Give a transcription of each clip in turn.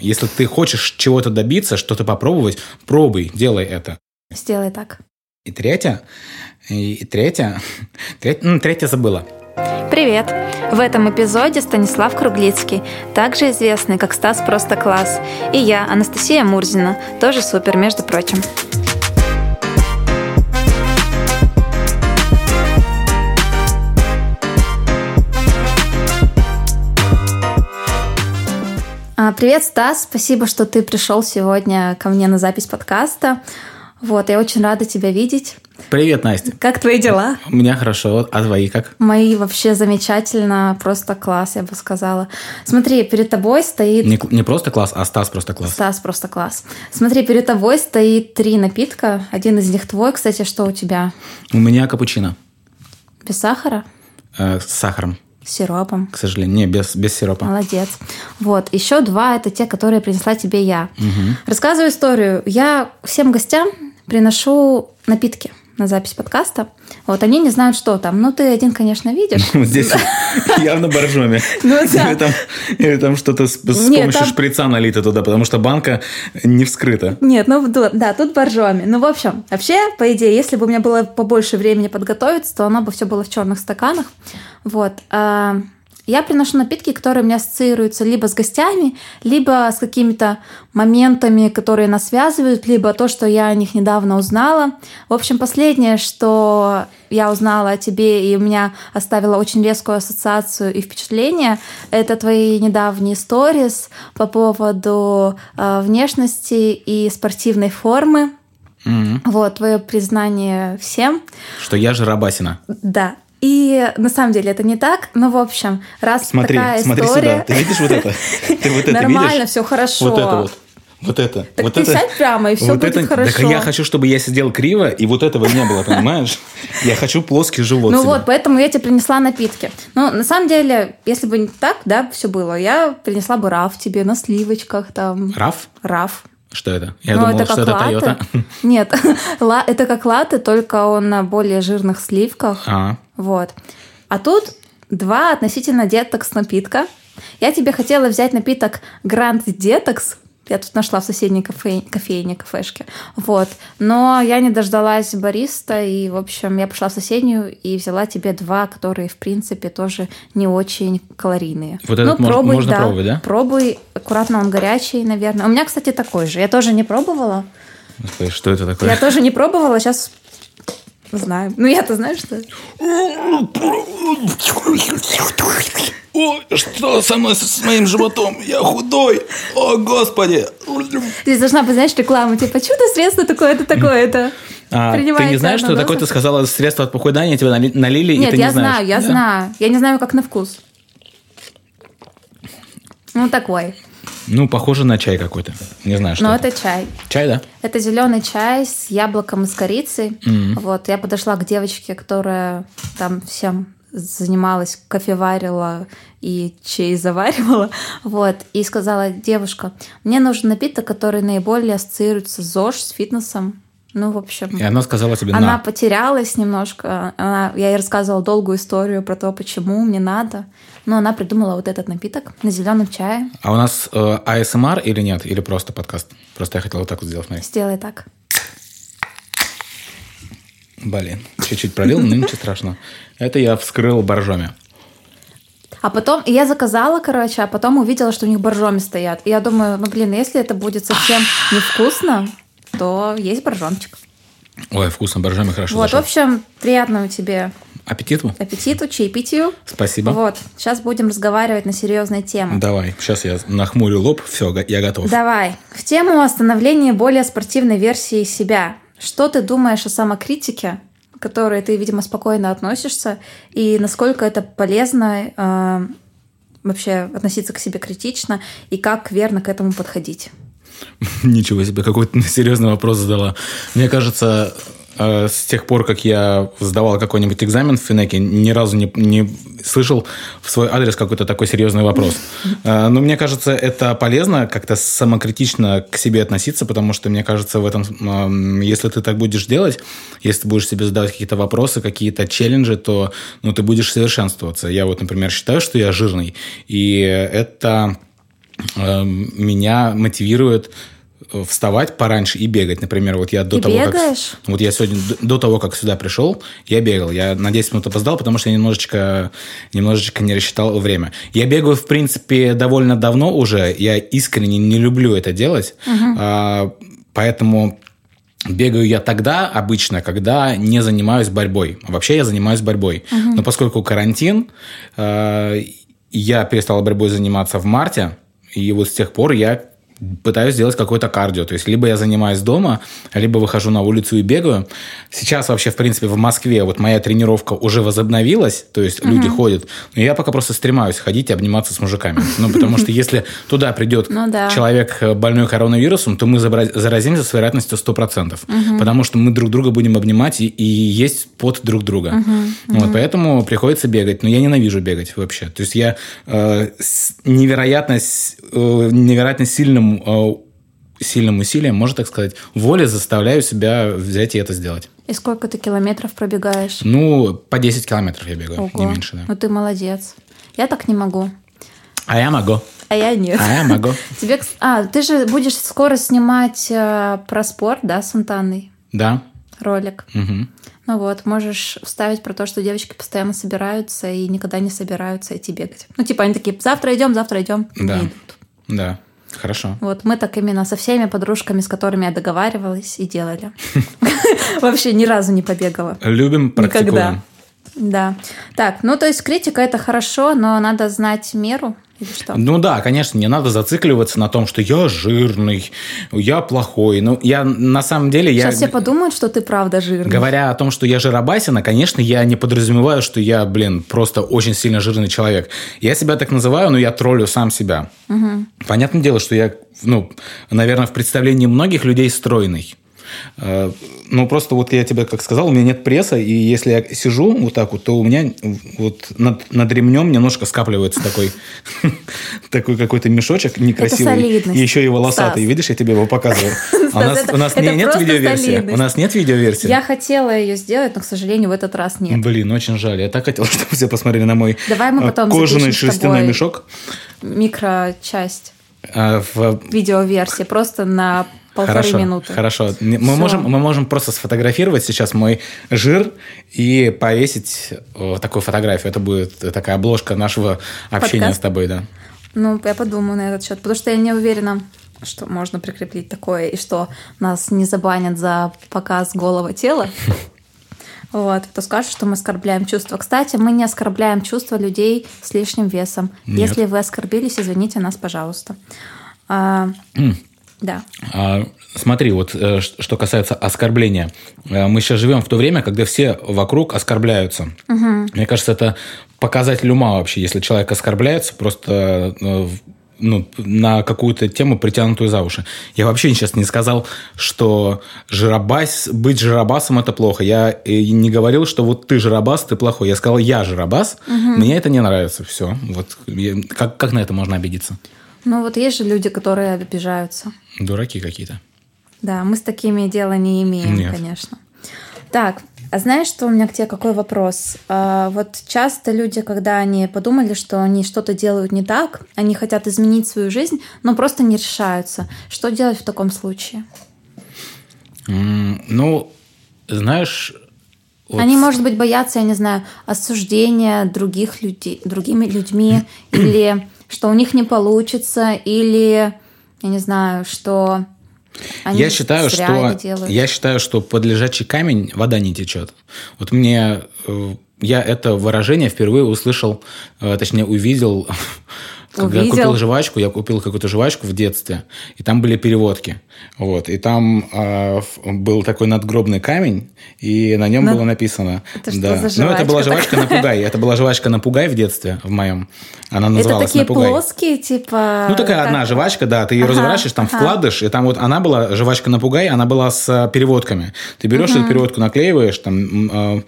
Если ты хочешь чего-то добиться, что-то попробовать, пробуй, делай это. Сделай так. И третья забыла. Привет! В этом эпизоде Станислав Круглицкий, также известный как Стас Просто Класс, и я, Анастасия Мурзина, тоже супер, между прочим. Привет, Стас, спасибо, что ты пришел сегодня ко мне на запись подкаста. Вот, я очень рада тебя видеть. Привет, Настя. Как твои дела? У меня хорошо, а твои как? Мои вообще замечательно, просто класс, я бы сказала. Смотри, перед тобой стоит... Не просто класс, а Стас просто класс. Стас просто класс. Смотри, перед тобой стоит 3 напитка. Один из них твой, кстати, что у тебя? У меня капучино. Без сахара? С сахаром. С сиропом. К сожалению, не без сиропа. Молодец. Вот, еще 2 это те, которые принесла тебе я. Угу. Рассказываю историю. Я всем гостям приношу напитки на запись подкаста. Вот, они не знают, что там. Ну, ты один, конечно, видишь. Здесь явно боржоми. Или там что-то с помощью шприца налито туда, потому что банка не вскрыта. Нет, ну да, тут боржоми. Ну, в общем, вообще, по идее, если бы у меня было побольше времени подготовиться, то оно бы все было в черных стаканах. Вот. Я приношу напитки, которые у меня ассоциируются либо с гостями, либо с какими-то моментами, которые нас связывают, либо то, что я о них недавно узнала. В общем, последнее, что я узнала о тебе и у меня оставило очень резкую ассоциацию и впечатление, это твои недавние сторис по поводу внешности и спортивной формы. Mm-hmm. Вот, твое признание всем. Что я жиробасина. Да. И на самом деле это не так, но в общем, раз такая история... Смотри сюда, ты видишь вот это? Ты вот это видишь? Нормально, все хорошо. Вот это вот. Вот это. Так вот ты это, сядь прямо, и все вот будет это, хорошо. Так я хочу, чтобы я сидел криво, и вот этого не было, понимаешь? Я хочу плоский живот. Ну себе. Вот, поэтому я тебе принесла напитки. Ну, на самом деле, если бы не так, да, все было, я принесла бы раф тебе на сливочках там. Раф? Раф. Что это? Я думала, что это Toyota. Нет, это как латте, только он на более жирных сливках. Вот. А тут 2 относительно детокс напитка. Я тебе хотела взять напиток Grand Detox. Я тут нашла в соседней кафешке. Вот. Но я не дождалась бариста, и, в общем, я пошла в соседнюю и взяла тебе 2, которые, в принципе, тоже не очень калорийные. Вот этот можно пробовать, да? Пробуй. Аккуратно, он горячий, наверное. У меня, кстати, такой же. Я тоже не пробовала. Что это такое? Я тоже не пробовала, сейчас... Знаю. Ну, я-то знаю, что... Ой, что со мной, с моим животом? Я худой! О, Господи! Здесь должна быть, знаешь, реклама. Типа, чудо-средство такое-то, такое-то. Ты не знаешь, что такое-то сказала? Средство от похудания тебе налили, нет, и ты не знаешь. Нет, я знаю. Я не знаю, как на вкус. Ну, такой. Ну, похоже на чай какой-то. Не знаю, что. Но это чай. Чай, да? Это зеленый чай с яблоком и с корицей. Mm-hmm. Вот, я подошла к девочке, которая там всем занималась, кофе варила и чай заваривала. Вот, и сказала: девушка, мне нужен напиток, который наиболее ассоциируется с ЗОЖ, с фитнесом. Ну, в общем... И она сказала тебе «на». Она потерялась немножко. Я ей рассказывала долгую историю про то, почему мне надо. Но она придумала вот этот напиток на зеленом чае. А у нас ASMR или нет? Или просто подкаст? Просто я хотела вот так вот сделать. Сделай так. Блин, чуть-чуть пролил, но ничего страшного. Это я вскрыл боржоми. А потом я заказала, короче, а потом увидела, что у них боржоми стоят. И я думаю, ну, блин, если это будет совсем невкусно... то есть боржомчик. Ой, вкусно, боржоми хорошо. Вот, зашел. В общем, приятного тебе аппетиту, чаепитию. Спасибо. Вот, сейчас будем разговаривать на серьезные темы. Давай, сейчас я нахмурю лоб, все, я готов. Давай, в тему становления более спортивной версии себя. Что ты думаешь о самокритике, к которой ты, видимо, спокойно относишься, и насколько это полезно вообще относиться к себе критично, и как верно к этому подходить? Ничего себе, какой-то серьезный вопрос задала. Мне кажется, с тех пор, как я сдавал какой-нибудь экзамен в Финэке, ни разу не слышал в свой адрес какой-то такой серьезный вопрос. Но мне кажется, это полезно как-то самокритично к себе относиться, потому что, мне кажется, в этом, если ты так будешь делать, если ты будешь себе задавать какие-то вопросы, какие-то челленджи, то ты будешь совершенствоваться. Я вот, например, считаю, что я жирный, и это... меня мотивирует вставать пораньше и бегать. Например, вот я до того, бегаешь? Как... Вот я сегодня до того, как сюда пришел, я бегал. Я на 10 минут опоздал, потому что я немножечко не рассчитал время. Я бегаю, в принципе, довольно давно уже. Я искренне не люблю это делать. Угу. Поэтому... Бегаю я тогда обычно, когда не занимаюсь борьбой. Вообще я занимаюсь борьбой. Uh-huh. Но поскольку карантин, я перестал борьбой заниматься в марте. И вот с тех пор я пытаюсь сделать какое-то кардио. То есть, либо я занимаюсь дома, либо выхожу на улицу и бегаю. Сейчас вообще, в принципе, в Москве вот моя тренировка уже возобновилась. То есть, uh-huh. люди ходят. Но я пока просто стремаюсь ходить и обниматься с мужиками. Ну, потому что если туда придет человек, больной коронавирусом, то мы заразимся с вероятностью 100%. Потому что мы друг друга будем обнимать и есть пот друг друга. Вот, поэтому приходится бегать. Но я ненавижу бегать вообще. То есть, я невероятно сильным усилием, можно так сказать, воле заставляю себя взять и это сделать. И сколько ты километров пробегаешь? Ну, по 10 километров я бегаю, Ого. Не меньше. Да. Ну, ты молодец. Я так не могу. А я могу. А я нет. А я могу. Тебе... ты же будешь скоро снимать про спорт, да, с Антаной? Да. Ролик. Угу. Ну вот, можешь вставить про то, что девочки постоянно собираются и никогда не собираются идти бегать. Ну, типа они такие, завтра идем. Да. Да. Хорошо. Вот, мы так именно со всеми подружками, с которыми я договаривалась, и делали. Вообще ни разу не побегала. Любим, практикуем. Никогда. Да. Так, ну то есть критика – это хорошо, но надо знать меру. Что? Ну да, конечно, не надо зацикливаться на том, что я жирный, я плохой. Ну, я на самом деле... Сейчас все подумают, что ты правда жирный. Говоря о том, что я жиробасина, конечно, я не подразумеваю, что я, просто очень сильно жирный человек. Я себя так называю, но я троллю сам себя. Угу. Понятное дело, что я, наверное, в представлении многих людей стройный. Ну, просто вот я тебе как сказал, у меня нет пресса, и если я сижу вот так вот, то у меня вот над ремнем немножко скапливается такой какой-то мешочек некрасивый. И еще и волосатый. Видишь, я тебе его показываю. У нас нет видеоверсии. Я хотела ее сделать, но, к сожалению, в этот раз нет. Блин, очень жаль. Я так хотел, чтобы все посмотрели на мой кожаный шерстяной мешок. Микрочасть в видеоверсии. Просто на... Полторы минуты. Хорошо. Мы можем просто сфотографировать сейчас мой жир и повесить такую фотографию. Это будет такая обложка нашего общения с тобой, да. Ну, я подумаю на этот счет, потому что я не уверена, что можно прикрепить такое, и что нас не забанят за показ голого тела. Вот, то скажут, что мы оскорбляем чувства. Кстати, мы не оскорбляем чувства людей с лишним весом. Нет. Если вы оскорбились, извините нас, пожалуйста. Да. Смотри, вот что касается оскорбления. Мы сейчас живем в то время, когда все вокруг оскорбляются. Угу. Мне кажется, это показатель ума вообще. Если человек оскорбляется, просто... на какую-то тему, притянутую за уши. Я вообще сейчас не сказал, что быть жиробасом – это плохо. Я не говорил, что вот ты жиробас, ты плохой. Я сказал, я жиробас, мне это не нравится. Все. Вот. Как на это можно обидеться? Ну, вот есть же люди, которые обижаются. Дураки какие-то. Да, мы с такими дела не имеем, конечно. Так, а знаешь, что у меня к тебе какой вопрос? Вот часто люди, когда они подумали, что они что-то делают не так, они хотят изменить свою жизнь, но просто не решаются. Что делать в таком случае? Ну, знаешь... Вот. Они, может быть, боятся, я не знаю, осуждения другими людьми, или... что у них не получится, или, я не знаю, что они зря не делают. Я считаю, что под лежачий камень вода не течет. Вот я это выражение впервые услышал, точнее, увидел, когда я купил какую-то жвачку в детстве, и там были переводки. Вот, и там был такой надгробный камень, и на нем было написано... Это что за жвачка? Ну, это была жвачка «Напугай». Это была жвачка «Напугай» в детстве, в моем. Она называлась «Напугай». Это такие плоские, типа... Ну, такая одна жвачка, да, ты ее разворачиваешь, там вкладыш, и там вот она была, жвачка «Напугай», она была с переводками. Ты берешь эту переводку, наклеиваешь, там...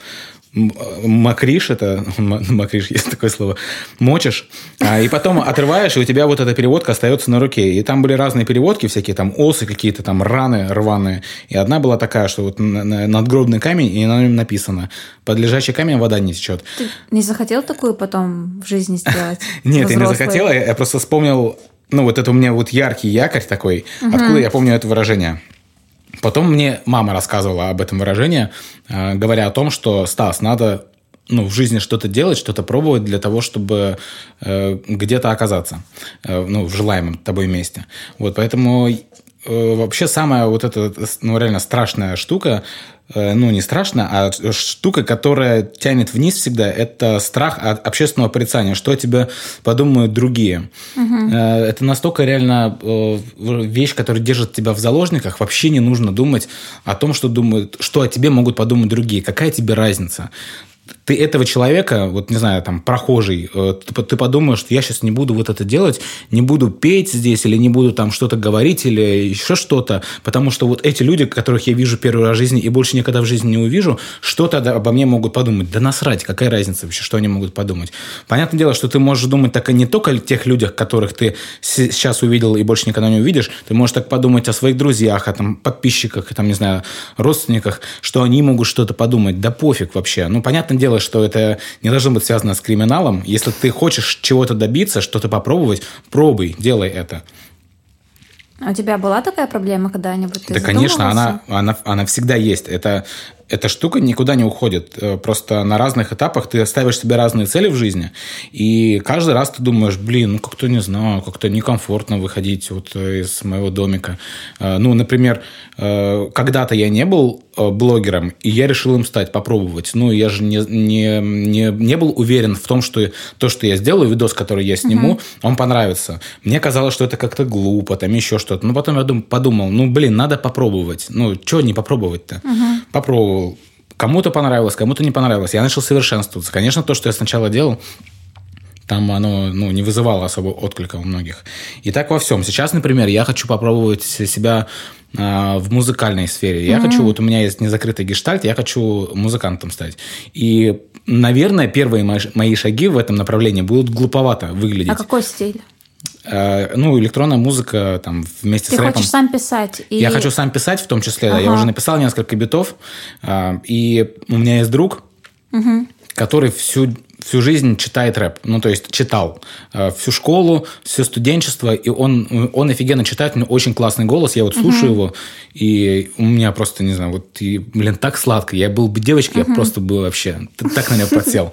Мокришь это, мокришь, есть такое слово, мочишь, и потом отрываешь, и у тебя вот эта переводка остается на руке. И там были разные переводки всякие, там осы какие-то, там раны рваные. И одна была такая, что вот надгробный камень, и на нем написано: под лежачий камень вода не течет. Ты не захотел такую потом в жизни сделать? Нет, я не захотел, я просто вспомнил ну, вот это у меня вот яркий якорь такой, откуда я помню это выражение. Потом мне мама рассказывала об этом выражении, говоря о том, что, Стас, надо в жизни что-то делать, что-то пробовать для того, чтобы где-то оказаться, в желаемом тобой месте. Вот, поэтому вообще самая вот эта, реально страшная штука, не страшная, а штука, которая тянет вниз всегда, это страх от общественного порицания, что о тебе подумают другие. Угу. Это настолько реально вещь, которая держит тебя в заложниках. Вообще не нужно думать о том, что думают, что о тебе могут подумать другие. Какая тебе разница? Ты этого человека, прохожий, ты подумаешь, что я сейчас не буду вот это делать, не буду петь здесь или не буду там что-то говорить или еще что-то, потому что вот эти люди, которых я вижу первый раз в жизни и больше никогда в жизни не увижу, что-то обо мне могут подумать. Да насрать, какая разница вообще, что они могут подумать. Понятное дело, что ты можешь думать так и не только о тех людях, которых ты сейчас увидел и больше никогда не увидишь, ты можешь так подумать о своих друзьях, о подписчиках, родственниках, что они могут что-то подумать. Да пофиг вообще. Понятное дело, что это не должно быть связано с криминалом. Если ты хочешь чего-то добиться, что-то попробовать, пробуй, делай это. У тебя была такая проблема когда-нибудь? Ты задумывался? Конечно, она всегда есть. Эта штука никуда не уходит. Просто на разных этапах ты ставишь себе разные цели в жизни, и каждый раз ты думаешь, как-то не знаю, как-то некомфортно выходить вот из моего домика. Например, когда-то я не был блогером, и я решил им стать, попробовать. Я же не был уверен в том, что то, что я сделаю, видос, который я сниму, он понравится. Мне казалось, что это как-то глупо, там еще что-то. Но потом я подумал, надо попробовать. Чего не попробовать-то? Попробовал. Кому-то понравилось, кому-то не понравилось. Я начал совершенствоваться. Конечно, то, что я сначала делал, там оно не вызывало особого отклика у многих. И так во всем. Сейчас, например, я хочу попробовать себя в музыкальной сфере. Я хочу, у меня есть незакрытый гештальт, я хочу музыкантом стать. И, наверное, первые мои шаги в этом направлении будут глуповато выглядеть. А какой стиль? Электронная музыка там, вместе с рэпом. Ты хочешь сам писать? Я хочу сам писать в том числе. Ага. Да, я уже написал несколько битов. И у меня есть друг, который всю жизнь читает рэп. Читал всю школу, все студенчество. И он офигенно читает. У него очень классный голос. Я слушаю его. И у меня просто, не знаю, так сладко. Я был бы девочкой, я просто был вообще... Так на него подсел.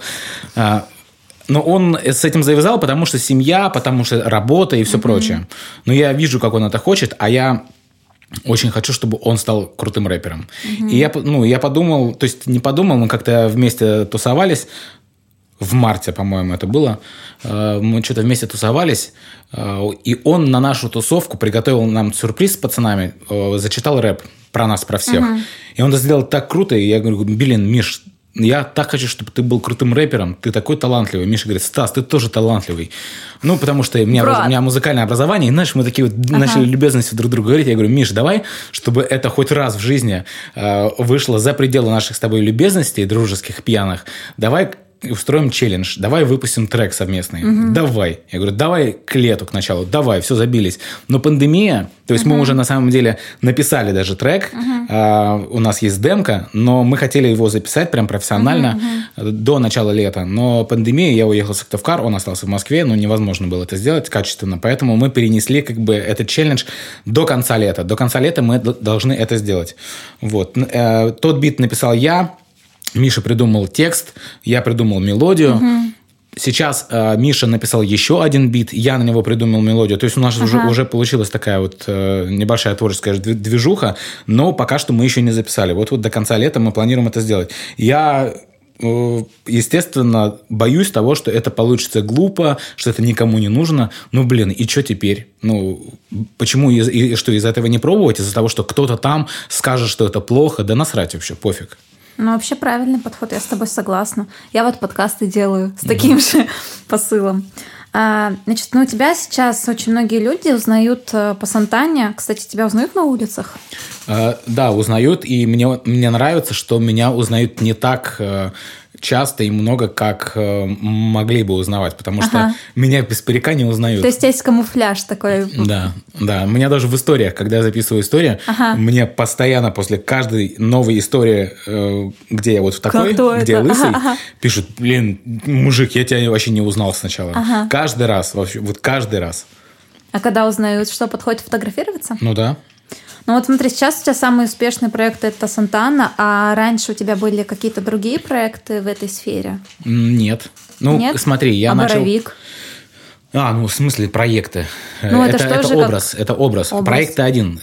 Но он с этим завязал, потому что семья, потому что работа и все прочее. Но я вижу, как он это хочет, а я очень хочу, чтобы он стал крутым рэпером. И я подумал, то есть не подумал, мы как-то вместе тусовались. В марте, по-моему, это было. Мы что-то вместе тусовались, и он на нашу тусовку приготовил нам сюрприз с пацанами, зачитал рэп про нас, про всех. И он это сделал так круто, и я говорю, Миш, я так хочу, чтобы ты был крутым рэпером. Ты такой талантливый. Миша говорит, Стас, ты тоже талантливый. Потому что у меня музыкальное образование. И, знаешь, мы такие начали любезности друг другу говорить. Я говорю, Миш, давай, чтобы это хоть раз в жизни вышло за пределы наших с тобой любезностей, дружеских, пьяных. Давай устроим челлендж. Давай выпустим трек совместный. Давай. Я говорю, давай к лету, к началу. Давай, все, забились. Но пандемия... То есть мы уже на самом деле написали даже трек. У нас есть демка, но мы хотели его записать прям профессионально до начала лета. Но пандемия, я уехал в Сыктывкар, он остался в Москве, но невозможно было это сделать качественно. Поэтому мы перенесли этот челлендж до конца лета. До конца лета мы должны это сделать. Вот. Тот бит написал я, Миша придумал текст, я придумал мелодию. Сейчас Миша написал еще один бит, я на него придумал мелодию. То есть у нас уже получилась такая вот небольшая творческая движуха, но пока что мы еще не записали. Вот до конца лета мы планируем это сделать. Я, естественно, боюсь того, что это получится глупо, что это никому не нужно. И что теперь? Почему и что из-за этого не пробовать? Из-за того, что кто-то там скажет, что это плохо? Да насрать вообще, пофиг. Вообще правильный подход, я с тобой согласна. Я вот подкасты делаю с таким же посылом. У тебя сейчас очень многие люди узнают по Сантане. Кстати, тебя узнают на улицах? Да, узнают. И мне нравится, что меня узнают не так часто и много, как могли бы узнавать, потому что меня без парика не узнают. То есть есть камуфляж такой. Да. У меня даже в историях, когда я записываю историю, мне постоянно после каждой новой истории, где я вот в такой, где лысый, пишут, мужик, я тебя вообще не узнал сначала. Каждый раз, вообще, вот каждый раз. А когда узнают, что подходит фотографироваться? Ну да. Ну вот смотри, сейчас у тебя самый успешный проект – это Сантана, а раньше у тебя были какие-то другие проекты в этой сфере? Нет. Ну, нет? Смотри, я начал… Боровик? Ну, в смысле, проекты. Ну, это образ, как... это образ. Проект один.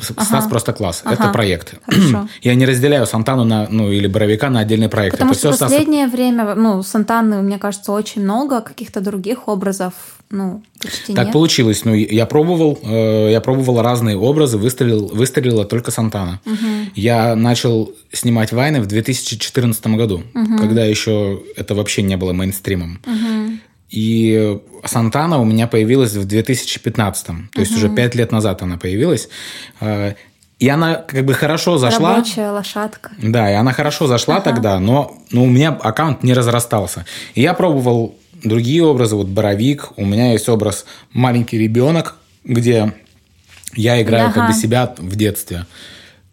Стас Просто Класс. Ага. Это проект. Хорошо. Я не разделяю Сантану на, ну, или Боровика на отдельные проекты. Потому это что в последнее время, ну, Сантаны, мне кажется, очень много каких-то других образов. Ну, почти так нет. Получилось. Ну, я пробовал разные образы, выстрелила только Сантана. Угу. Я начал снимать вайны в 2014 году, угу. когда еще это вообще не было мейнстримом. Угу. И Сантана у меня появилась в 2015, то есть уже 5 лет назад она появилась. И она как бы хорошо зашла. Рабочая лошадка. Да, и она хорошо зашла тогда, но у меня аккаунт не разрастался. И я пробовал другие образы, вот Боровик, у меня есть образ «Маленький ребенок», где я играю как бы себя в детстве.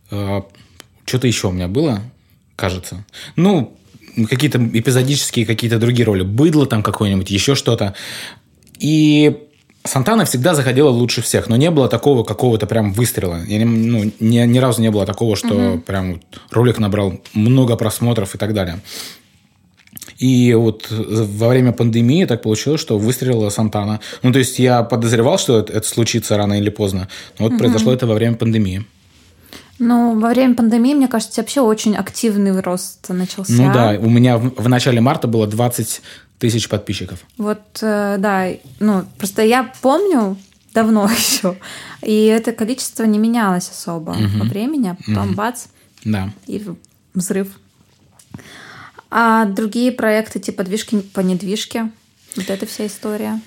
Что-то еще у меня было, кажется. Ну... какие-то эпизодические, какие-то другие роли. Быдло там какое-нибудь, еще что-то. И Сантана всегда заходила лучше всех, но не было такого какого-то прям выстрела. Ни разу не было такого, что прям ролик набрал много просмотров и так далее. И вот во время пандемии так получилось, что выстрелила Сантана. Ну, то есть я подозревал, что это случится рано или поздно. Но вот произошло это во время пандемии. Ну, во время пандемии, мне кажется, вообще очень активный рост начался. Ну да, у меня в начале марта было 20 тысяч подписчиков. Вот, да, ну, просто я помню давно еще, и это количество не менялось особо по времени, а потом бац, да. И взрыв. А другие проекты типа «Движки по недвижке», вот эта вся история.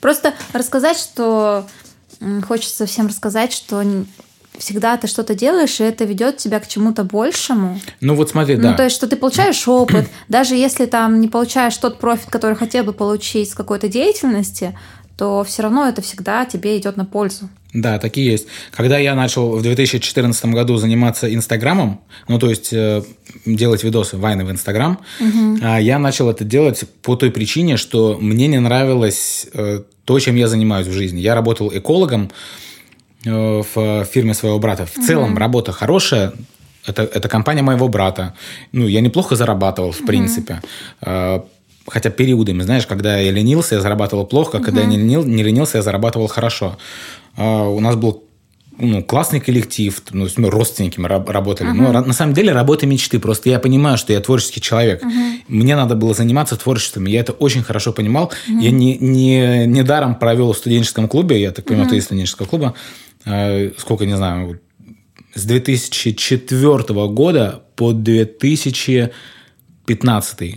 Просто рассказать, что... Хочется всем рассказать, что... Всегда ты что-то делаешь, и это ведет тебя к чему-то большему. Ну вот смотри, да. Ну то есть, что ты получаешь опыт, даже если там не получаешь тот профит, который хотел бы получить с какой-то деятельности, то все равно это всегда тебе идет на пользу. Да, такие есть. Когда я начал в 2014 году заниматься Инстаграмом, ну то есть делать видосы, вайны в Инстаграм, я начал это делать по той причине, что мне не нравилось то, чем я занимаюсь в жизни. Я работал экологом в фирме своего брата. В целом работа хорошая. Это компания моего брата. Ну, я неплохо зарабатывал, в принципе. Хотя периодами, знаешь, когда я ленился, я зарабатывал плохо. Когда я не ленился, я зарабатывал хорошо. У нас был классный коллектив. Ну, мы родственниками работали. Но на самом деле работа мечты. Просто я понимаю, что я творческий человек. Мне надо было заниматься творчеством. Я это очень хорошо понимал. Я не даром провел в студенческом клубе. Я так понимаю, ты из студенческого клуба. Сколько, не знаю, с 2004 года по 2015.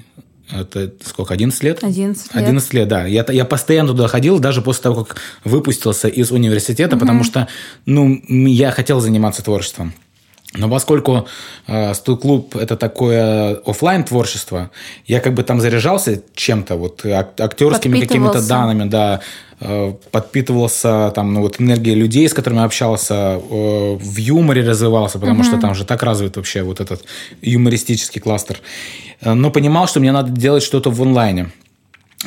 Это сколько, 11 лет? 11 лет, да. Я постоянно туда ходил, даже после того, как выпустился из университета, потому что, я хотел заниматься творчеством. Но поскольку студ-клуб – это такое офлайн-творчество, я как бы там заряжался чем-то, вот актерскими какими-то данными, да, подпитывался там, энергией людей, с которыми общался, в юморе развивался, потому что там же так развит вообще вот этот юмористический кластер. Но понимал, что мне надо делать что-то в онлайне.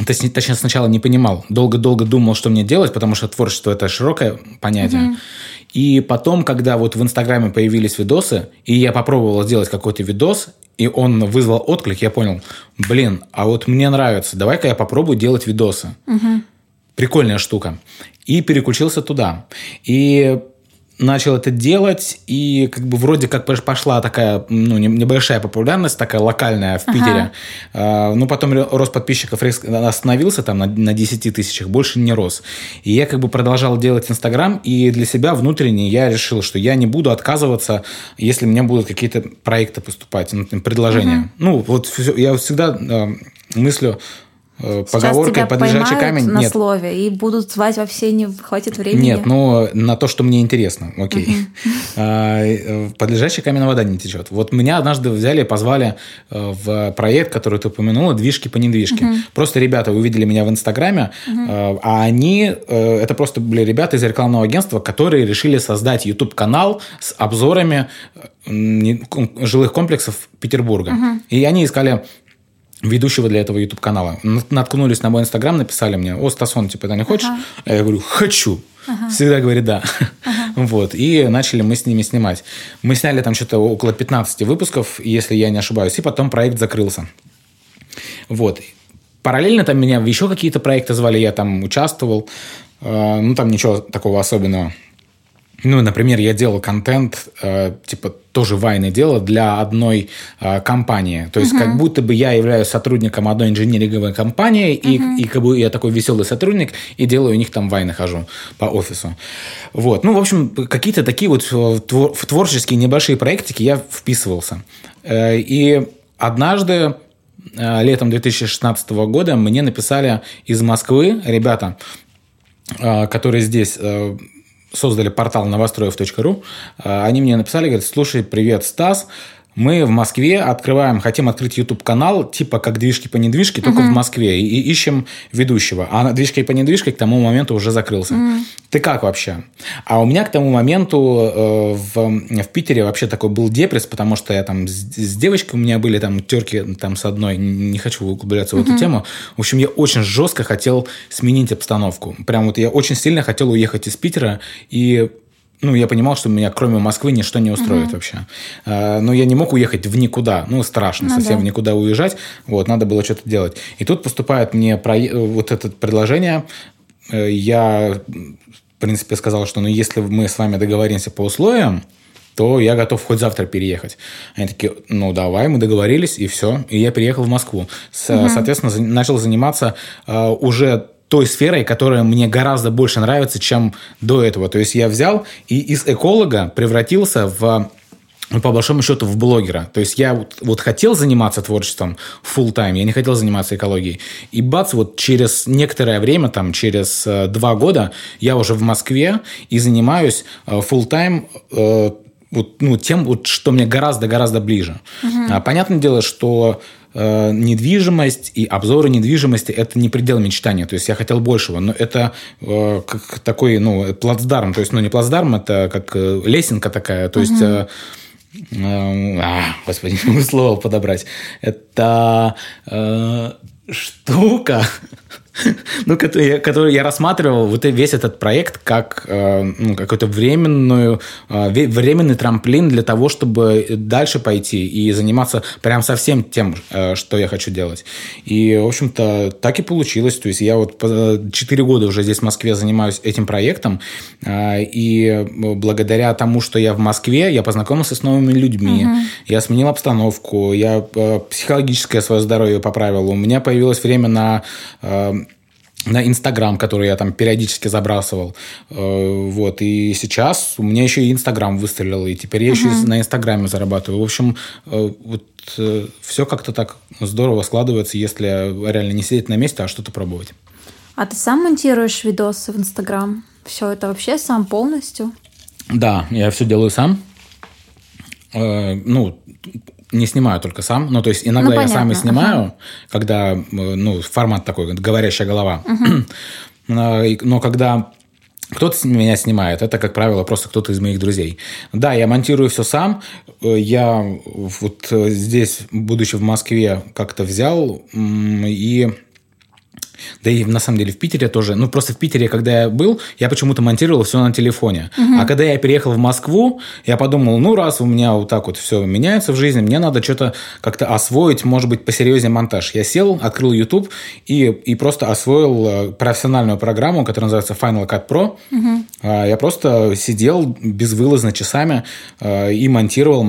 Точнее, сначала не понимал. Долго-долго думал, что мне делать, потому что творчество – это широкое понятие. И потом, когда вот в Инстаграме появились видосы, и я попробовал сделать какой-то видос, и он вызвал отклик, я понял, а вот мне нравится, давай-ка я попробую делать видосы. Прикольная штука. И переключился туда. И... начал это делать, и как бы вроде как пошла такая небольшая популярность, такая локальная в Питере. Но потом рост подписчиков резко остановился там на 10 тысячах, больше не рос. И я как бы продолжал делать Инстаграм, и для себя внутренне я решил, что я не буду отказываться, если мне будут какие-то проекты поступать, предложения. Я всегда мыслю... поговоркой «подъезжачий камень» на нет. слове и будут звать во все, не хватит времени. Нет, на то, что мне интересно, окей. «Под лежачий камень вода не течет». Вот меня однажды взяли и позвали в проект, который ты упомянула, «Движки по недвижке». Просто ребята увидели меня в Инстаграме, а они, это просто были ребята из рекламного агентства, которые решили создать YouTube-канал с обзорами жилых комплексов Петербурга. И они искали ведущего для этого YouTube-канала. Наткнулись на мой Инстаграм, написали мне: «О, Стасон, типа, это не хочешь?» А я говорю: «Хочу». Всегда говорит «да». Вот. И начали мы с ними снимать. Мы сняли там что-то около 15 выпусков, если я не ошибаюсь. И потом проект закрылся. Вот. Параллельно там меня еще какие-то проекты звали, я там участвовал. Ну, там ничего такого особенного. Ну, например, я делал контент, типа, тоже вайны делал для одной компании. То есть, как будто бы я являюсь сотрудником одной инжиниринговой компании, и как бы я такой веселый сотрудник, и делаю у них там вайны, хожу по офису. Вот. Ну, в общем, какие-то такие вот творческие небольшие проектики я вписывался. И однажды, летом 2016 года, мне написали из Москвы ребята, которые здесь... создали портал новостроев.ру, они мне написали, говорят: «Слушай, привет, Стас, мы в Москве открываем, хотим открыть YouTube-канал, типа как «Движки по недвижке», только в Москве, и ищем ведущего». А «Движки по недвижке» к тому моменту уже закрылся. Ты как вообще? А у меня к тому моменту в Питере вообще такой был депресс, потому что я там с девочкой, у меня были там терки там, с одной, не хочу углубляться в эту тему. В общем, я очень жестко хотел сменить обстановку. Прям вот я очень сильно хотел уехать из Питера, и... Ну, я понимал, что меня кроме Москвы ничто не устроит вообще. Но я не мог уехать в никуда. Ну, страшно совсем в никуда уезжать. Вот, надо было что-то делать. И тут поступает мне вот это предложение. Я, в принципе, сказал, что ну, если мы с вами договоримся по условиям, то я готов хоть завтра переехать. Они такие: ну, давай, мы договорились, и все. И я переехал в Москву. Соответственно, начал заниматься уже... той сферой, которая мне гораздо больше нравится, чем до этого. То есть я взял и из эколога превратился в, по большому счету, в блогера. То есть я вот хотел заниматься творчеством full-time, я не хотел заниматься экологией. И бац, вот через некоторое время, там, через 2 года я уже в Москве и занимаюсь full-time вот, ну, тем, вот, что мне гораздо-гораздо ближе. Понятное дело, что недвижимость и обзоры недвижимости – это не предел мечтания. То есть, я хотел большего. Но это как такой, ну, плацдарм. То есть, ну, не плацдарм, это как лесенка такая. То есть, господи, не могу слово подобрать. Это штука, ну, которую я рассматривал вот весь этот проект как ну, какой-то временный трамплин для того, чтобы дальше пойти и заниматься прям совсем тем, что я хочу делать. И, в общем-то, так и получилось. То есть я вот 4 года уже здесь в Москве занимаюсь этим проектом, и благодаря тому, что я в Москве, я познакомился с новыми людьми, я сменил обстановку, я психологическое свое здоровье поправил, у меня появилось время на Инстаграм, который я там периодически забрасывал. Вот. И сейчас у меня еще и Инстаграм выстрелил, и теперь я еще на Инстаграме зарабатываю. В общем, вот все как-то так здорово складывается, если реально не сидеть на месте, а что-то пробовать. А ты сам монтируешь видосы в Инстаграм? Все это вообще сам полностью? Да, я все делаю сам. Ну, не снимаю только сам. Ну, то есть, иногда я сам и снимаю, когда, ну, формат такой, говорящая голова. Но когда кто-то меня снимает, это, как правило, просто кто-то из моих друзей. Да, я монтирую все сам. Я вот здесь, будучи в Москве, как-то взял и... Да и на самом деле в Питере тоже. Ну, просто в Питере, когда я был, я почему-то монтировал все на телефоне. А когда я переехал в Москву, я подумал, ну, раз у меня вот так вот все меняется в жизни, мне надо что-то как-то освоить, может быть, посерьезнее монтаж. Я сел, открыл YouTube и просто освоил профессиональную программу, которая называется Final Cut Pro. Я просто сидел безвылазно часами и монтировал.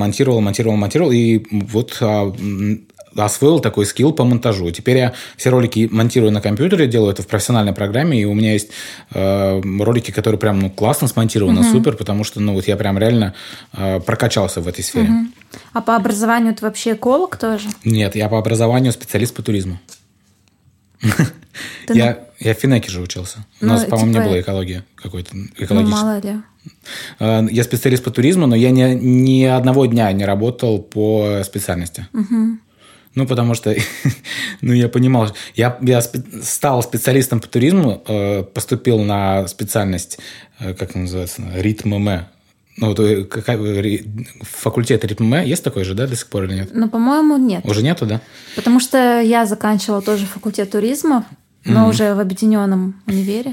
И вот... освоил такой скилл по монтажу. Теперь я все ролики монтирую на компьютере, делаю это в профессиональной программе, и у меня есть ролики, которые прям ну, классно смонтированы, супер, потому что ну, вот я прям реально прокачался в этой сфере. А по образованию ты вообще эколог тоже? Нет, я по образованию специалист по туризму. Я в Финэке же учился. У нас, по-моему, не было экологии какой-то. Ну, мало ли. Я специалист по туризму, но я ни одного дня не работал по специальности. Ну, потому что ну, я понимал, я стал специалистом по туризму, поступил на специальность, как она называется, ритм-мэ. Ну, факультет РИПМ есть такой же, да, до сих пор или нет? Ну, по-моему, нет. Уже нету, да? Потому что я заканчивала тоже факультет туризма, но уже в объединенном универе.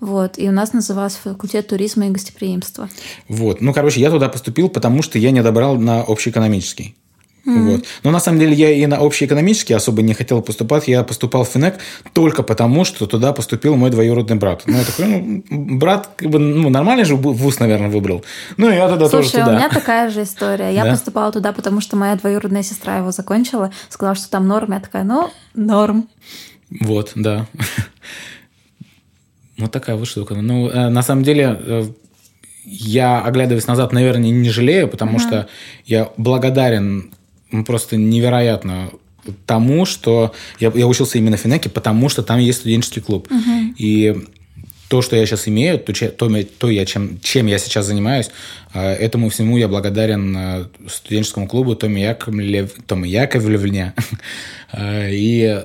Вот. И у нас назывался факультет туризма и гостеприимства. Вот. Ну, короче, я туда поступил, потому что я не добрал на общеэкономический. Вот. Но на самом деле я и на общеэкономический особо не хотел поступать. Я поступал в Финэк только потому, что туда поступил мой двоюродный брат. Ну, я такой, брат, как бы, нормально же вуз, наверное, выбрал. Ну, я тогда тоже туда. Слушай, у меня такая же история. Я поступала туда, потому что моя двоюродная сестра его закончила. Сказала, что там норм. Я такая, норм. Вот, да. Вот такая вот штука. Ну, на самом деле... Я, оглядываясь назад, наверное, не жалею, потому что я благодарен просто невероятно тому, что я учился именно в Финэке, потому что там есть студенческий клуб. И то, что я сейчас имею, чем я сейчас занимаюсь, этому всему я благодарен студенческому клубу Томи Яковлевне и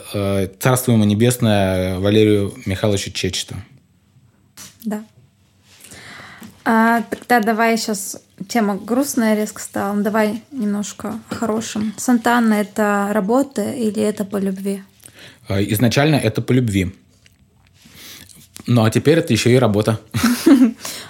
царство ему небесное Валерию Михайловичу Чечету. Да. Тогда давай сейчас... Тема грустная резко стала. Ну, давай немножко о хорошем. Сантана – это работа или это по любви? Изначально это по любви. Ну, а теперь это еще и работа.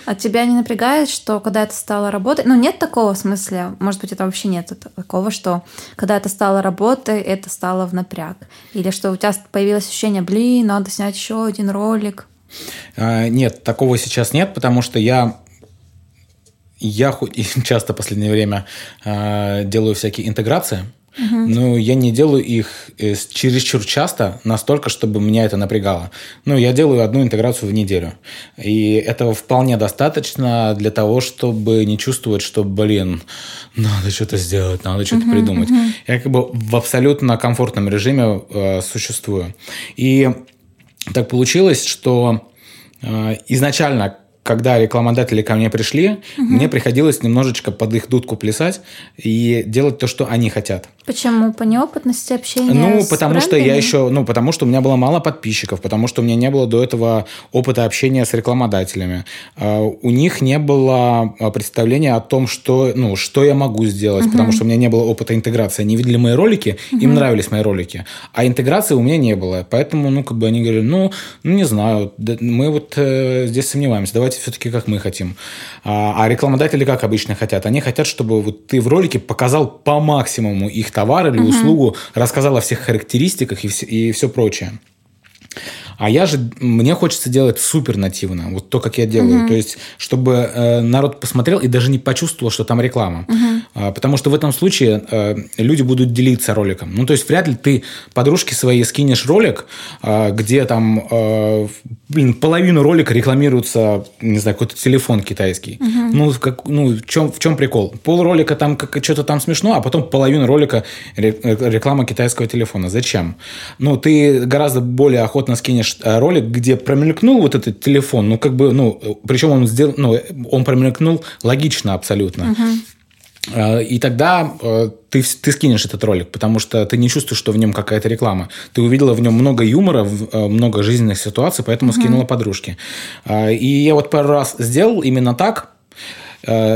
А тебя не напрягает, что когда это стало работой... Ну, нет такого смысла. Может быть, это вообще нет такого, что когда это стало работой, это стало в напряг. Или что у тебя появилось ощущение, надо снять еще один ролик. Нет, такого сейчас нет, потому что я хоть и часто в последнее время делаю всякие интеграции, но я не делаю их чересчур часто, настолько, чтобы меня это напрягало. Ну, я делаю одну интеграцию в неделю. И этого вполне достаточно для того, чтобы не чувствовать, что, надо что-то сделать, надо что-то придумать. Я как бы в абсолютно комфортном режиме существую. И так получилось, что изначально, когда рекламодатели ко мне пришли, мне приходилось немножечко под их дудку плясать и делать то, что они хотят. Почему? По неопытности общения с брендами? Что я еще, потому что у меня было мало подписчиков, потому что у меня не было до этого опыта общения с рекламодателями. У них не было представления о том, что я могу сделать, потому что у меня не было опыта интеграции. Они видели мои ролики, им нравились мои ролики, а интеграции у меня не было. Поэтому, они говорили, не знаю, мы здесь сомневаемся, давайте все-таки как мы хотим. А рекламодатели как обычно хотят? Они хотят, чтобы ты в ролике показал по максимуму их товар или услугу, рассказал о всех характеристиках и все прочее. А мне хочется делать супер нативно, вот то, как я делаю. То есть, чтобы народ посмотрел и даже не почувствовал, что там реклама. Потому что в этом случае люди будут делиться роликом. Ну, то есть, вряд ли ты подружке своей скинешь ролик, где там, половину ролика рекламируется, не знаю, какой-то телефон китайский. В чем прикол? Пол ролика там что-то там смешно, а потом половину ролика реклама китайского телефона. Зачем? Ну, ты гораздо более охотно скинешь ролик, где промелькнул вот этот телефон, причем он сделал, он промелькнул логично абсолютно. И тогда ты скинешь этот ролик, потому что ты не чувствуешь, что в нем какая-то реклама. Ты увидела в нем много юмора, много жизненных ситуаций, поэтому скинула подружке. И я вот пару раз сделал именно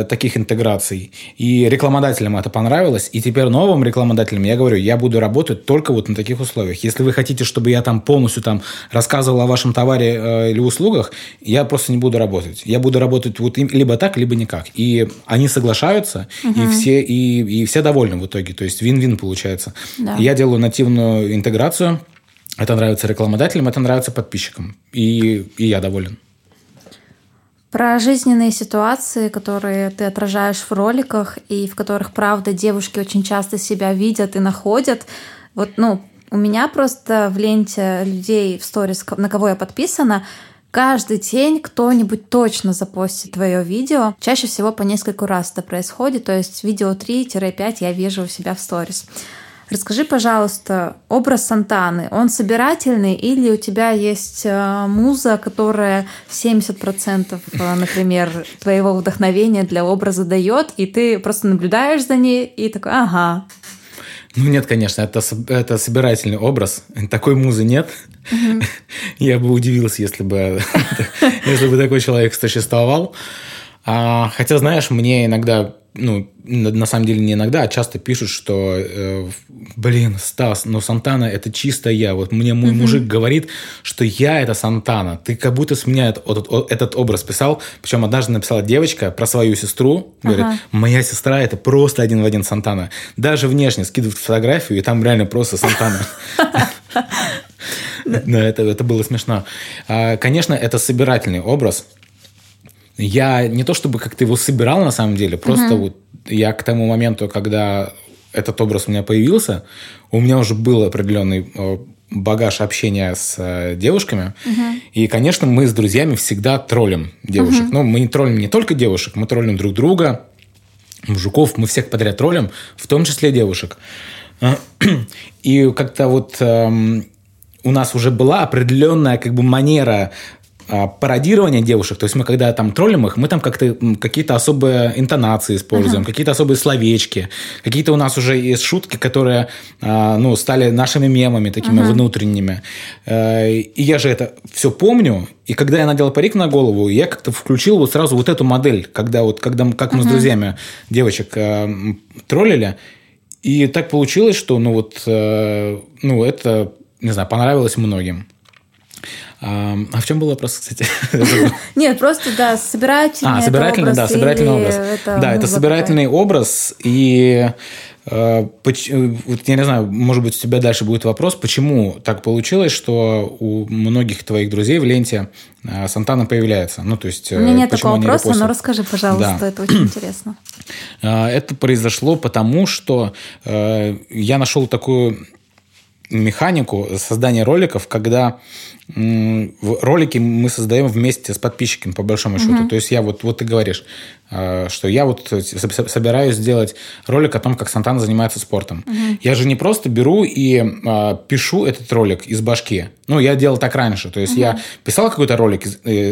таких интеграций. И рекламодателям это понравилось. И теперь новым рекламодателям я говорю, я буду работать только вот на таких условиях. Если вы хотите, чтобы я там полностью рассказывал о вашем товаре или услугах, я просто не буду работать. Я буду работать вот либо так, либо никак. И они соглашаются, и все довольны в итоге. То есть вин-вин получается. Да. Я делаю нативную интеграцию. Это нравится рекламодателям, это нравится подписчикам. И я доволен. Про жизненные ситуации, которые ты отражаешь в роликах, и в которых, правда, девушки очень часто себя видят и находят. Вот, у меня просто в ленте людей в сторис, на кого я подписана, каждый день кто-нибудь точно запостит твое видео. Чаще всего по нескольку раз это происходит, то есть видео 3-5 я вижу у себя в сторис. Расскажи, пожалуйста, образ Сантаны, он собирательный или у тебя есть муза, которая 70%, например, твоего вдохновения для образа дает, и ты просто наблюдаешь за ней и такой «ага». Ну, нет, конечно, это собирательный образ. Такой музы нет. Я бы удивился, если бы такой человек существовал. Хотя, знаешь, мне иногда, на самом деле не иногда, а часто пишут, что, блин, Стас, но Сантана – это чисто я. Вот мне мой мужик говорит, что я – это Сантана. Ты как будто с меня этот образ писал. Причем однажды написала девочка про свою сестру. Говорит, моя сестра – это просто один в один Сантана. Даже внешне скидывают фотографию, и там реально просто Сантана. Это было смешно. Конечно, это собирательный образ. Я не то чтобы как-то его собирал на самом деле, просто вот я к тому моменту, когда этот образ у меня появился, у меня уже был определенный багаж общения с девушками. И, конечно, мы с друзьями всегда троллим девушек. Но мы не троллим не только девушек, мы троллим друг друга, мужиков, мы всех подряд троллим, в том числе девушек. И как-то вот у нас уже была определенная как бы манера пародирование девушек, то есть мы когда там троллим их, мы там как-то какие-то особые интонации используем, какие-то особые словечки, какие-то у нас уже есть шутки, которые стали нашими мемами такими внутренними. И я же это все помню, и когда я надел парик на голову, я как-то включил вот сразу вот эту модель, как мы с друзьями девочек троллили, и так получилось, что это, не знаю, понравилось многим. А в чем был вопрос, кстати? Нет, просто, да, собирательный образ. Собирательный образ. Да, это собирательный образ. И я не знаю, может быть, у тебя дальше будет вопрос, почему так получилось, что у многих твоих друзей в ленте Сантана появляется. Ну, то есть, у меня нет такого вопроса, но расскажи, пожалуйста, это очень интересно. Это произошло потому, что я нашел такую механику создания роликов, когда ролики мы создаем вместе с подписчиками, по большому счету. То есть я вот ты говоришь, что я вот собираюсь сделать ролик о том, как Сантана занимается спортом. Я же не просто беру и пишу этот ролик из башки. Я делал так раньше. То есть я писал какой-то ролик,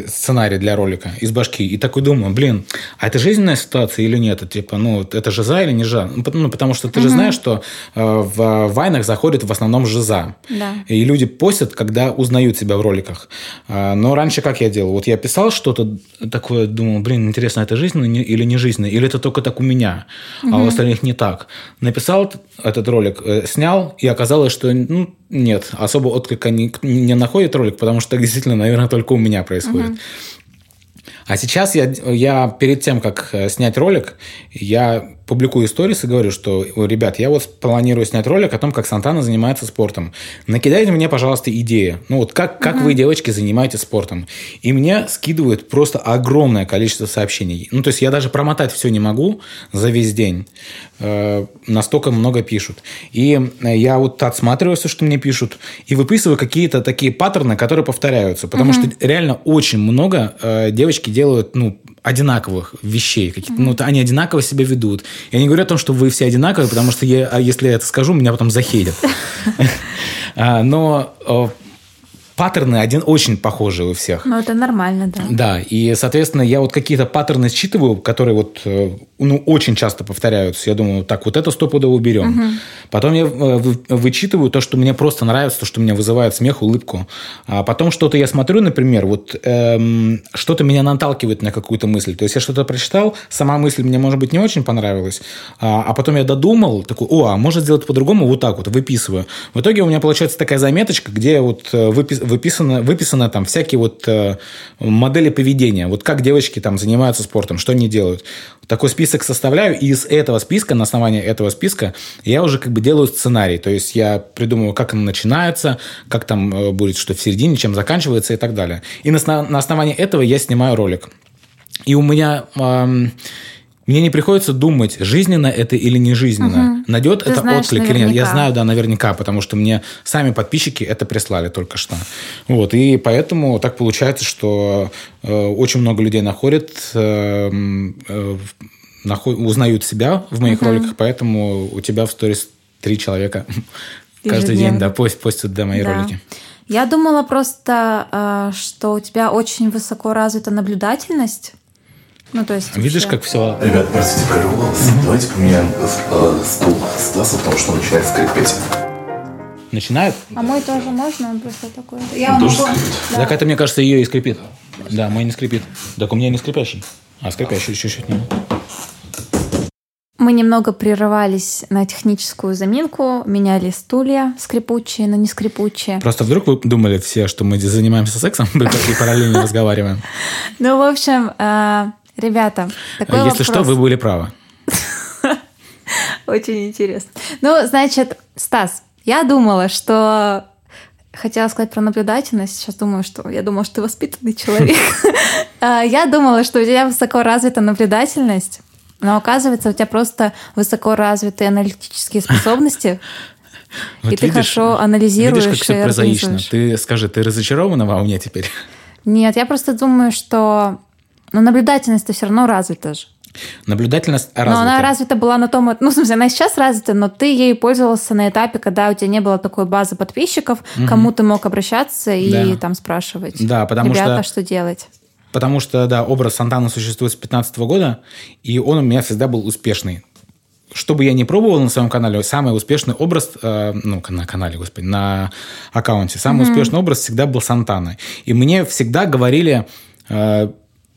сценарий для ролика из башки, и такой думаю, блин, а это жизненная ситуация или нет? Это жиза или не жиза? Потому что ты же знаешь, что в вайнах заходит в основном жиза. Да. И люди постят, когда узнают себя в роликах. Но раньше как я делал? Вот я писал что-то такое, думал, блин, интересно, это жизнь или не жизнь? Или это только так у меня, а у остальных не так? Написал этот ролик, снял, и оказалось, что нет, особо отклика не находит ролик, потому что так действительно, наверное, только у меня происходит. А сейчас я перед тем, как снять ролик, я публикую сторис и говорю, что, ребят, я вот планирую снять ролик о том, как Сантана занимается спортом. Накидайте мне, пожалуйста, идеи. Как вы, девочки, занимаетесь спортом? И мне скидывают просто огромное количество сообщений. То есть я даже промотать все не могу за весь день. Настолько много пишут. И я вот отсматриваю все, что мне пишут, и выписываю какие-то такие паттерны, которые повторяются. Потому что реально очень много девочки делают, одинаковых вещей. Они одинаково себя ведут. Я не говорю о том, что вы все одинаковые, потому что если я это скажу, меня потом захейтят. Но паттерны очень похожи у всех. Это нормально, да. Да, и, соответственно, я вот какие-то паттерны считываю, которые очень часто повторяются. Я думаю, так, вот это стопудово уберем. Потом я вычитываю то, что мне просто нравится, то, что меня вызывает смех, улыбку. А потом что-то я смотрю, например, что-то меня наталкивает на какую-то мысль. То есть я что-то прочитал, сама мысль мне, может быть, не очень понравилась, а потом я додумал, такой, а можно сделать по-другому, вот так вот, выписываю. В итоге у меня получается такая заметочка, где вот выписаны там всякие модели поведения. Вот как девочки там занимаются спортом, что они делают. Такой список составляю, и из этого списка, на основании этого списка, я уже как бы делаю сценарий. То есть я придумываю, как он начинается, как там будет, что в середине, чем заканчивается и так далее. И на основании этого я снимаю ролик. И у меня... Мне не приходится думать, жизненно это или не жизненно. Найдет это отклик наверняка или нет. Я знаю, да, наверняка, потому что мне сами подписчики это прислали только что. Вот, и поэтому так получается, что очень много людей узнают себя в моих роликах, поэтому у тебя в сторис 3 человека каждый день постят мои ролики. Я думала просто, что у тебя очень высоко развита наблюдательность. Видишь, как все... Ребят, простите, прервался. Давайте поменяем стул Стаса, потому что он начинает скрипеть. Начинает? А мой тоже можно? Он просто такой... Он тоже скрипит? Да. Так это, мне кажется, ее и скрипит. Да, мой не скрипит. Так у меня не скрипящий. А сколько еще? Чуть-чуть. Мы немного прерывались на техническую заминку, меняли стулья скрипучие на нескрипучие. Просто вдруг вы думали все, что мы занимаемся сексом, мы такие параллельно разговариваем. Ну, в общем, ребята, такой вопрос. Если что, вы были правы. Очень интересно. Ну, значит, Стас, я думала, что... Хотела сказать про наблюдательность, сейчас думаю, что... Я думала, что ты воспитанный человек. Я думала, что у тебя высоко развита наблюдательность. Но оказывается, у тебя просто высоко развитые аналитические способности, вот и видишь, ты хорошо анализируешь. Видишь, как все прозаично. Ты скажи, ты разочарована во мне теперь? Нет, я просто думаю, что... Но наблюдательность-то все равно развита же. Наблюдательность развита. Но она развита была на том... Ну, в смысле, она сейчас развита, но ты ей пользовался на этапе, когда у тебя не было такой базы подписчиков, кому ты мог обращаться и там спрашивать. Да, потому ребята, что делать? Потому что, да, образ Сантана существует с 2015 года, и он у меня всегда был успешный. Что бы я ни пробовал на своем канале, самый успешный образ... на канале, господи, на аккаунте. Самый успешный образ всегда был Сантана. И мне всегда говорили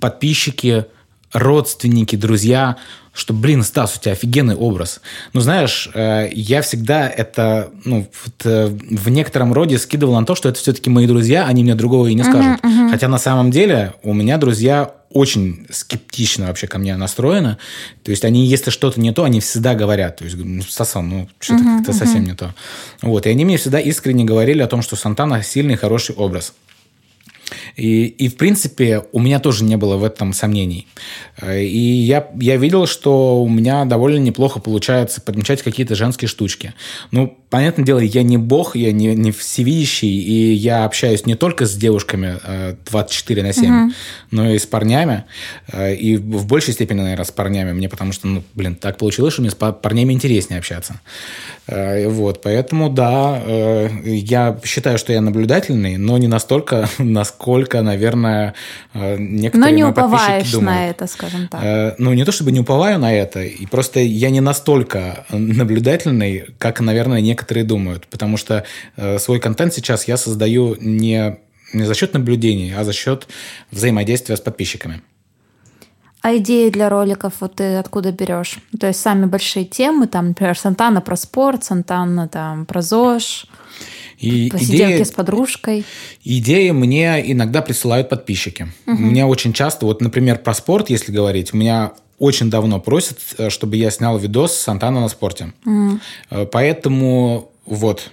подписчики, родственники, друзья, что, блин, Стас, у тебя офигенный образ. Ну, знаешь, я всегда это, в некотором роде скидывал на то, что это все-таки мои друзья, они мне другого и не скажут. Хотя на самом деле у меня друзья очень скептично вообще ко мне настроены. То есть они, если что-то не то, они всегда говорят. То есть, Стасан, что-то как-то совсем не то. Вот. И они мне всегда искренне говорили о том, что Сантана сильный, хороший образ. И, в принципе, у меня тоже не было в этом сомнений. И я видел, что у меня довольно неплохо получается подмечать какие-то женские штучки. Ну, понятное дело, я не бог, я не всевидящий, и я общаюсь не только с девушками 24/7, но и с парнями. И в большей степени, наверное, с парнями. Мне потому что, так получилось, что мне с парнями интереснее общаться. Вот, поэтому, да, я считаю, что я наблюдательный, но не настолько, насколько, наверное, некоторые мои подписчики думают. Но не уповаешь на это, скажем так. Ну, не то чтобы не уповаю на это, и просто я не настолько наблюдательный, как, наверное, некоторые думают. Потому что свой контент сейчас я создаю не за счет наблюдений, а за счет взаимодействия с подписчиками. А идеи для роликов вот ты откуда берешь? То есть сами большие темы, там, например, Сантана про спорт, Сантана там про ЗОЖ, посиделки с подружкой. Идеи мне иногда присылают подписчики. У меня очень часто, вот, например, про спорт, если говорить, у меня очень давно просят, чтобы я снял видос Сантана на спорте. Поэтому вот.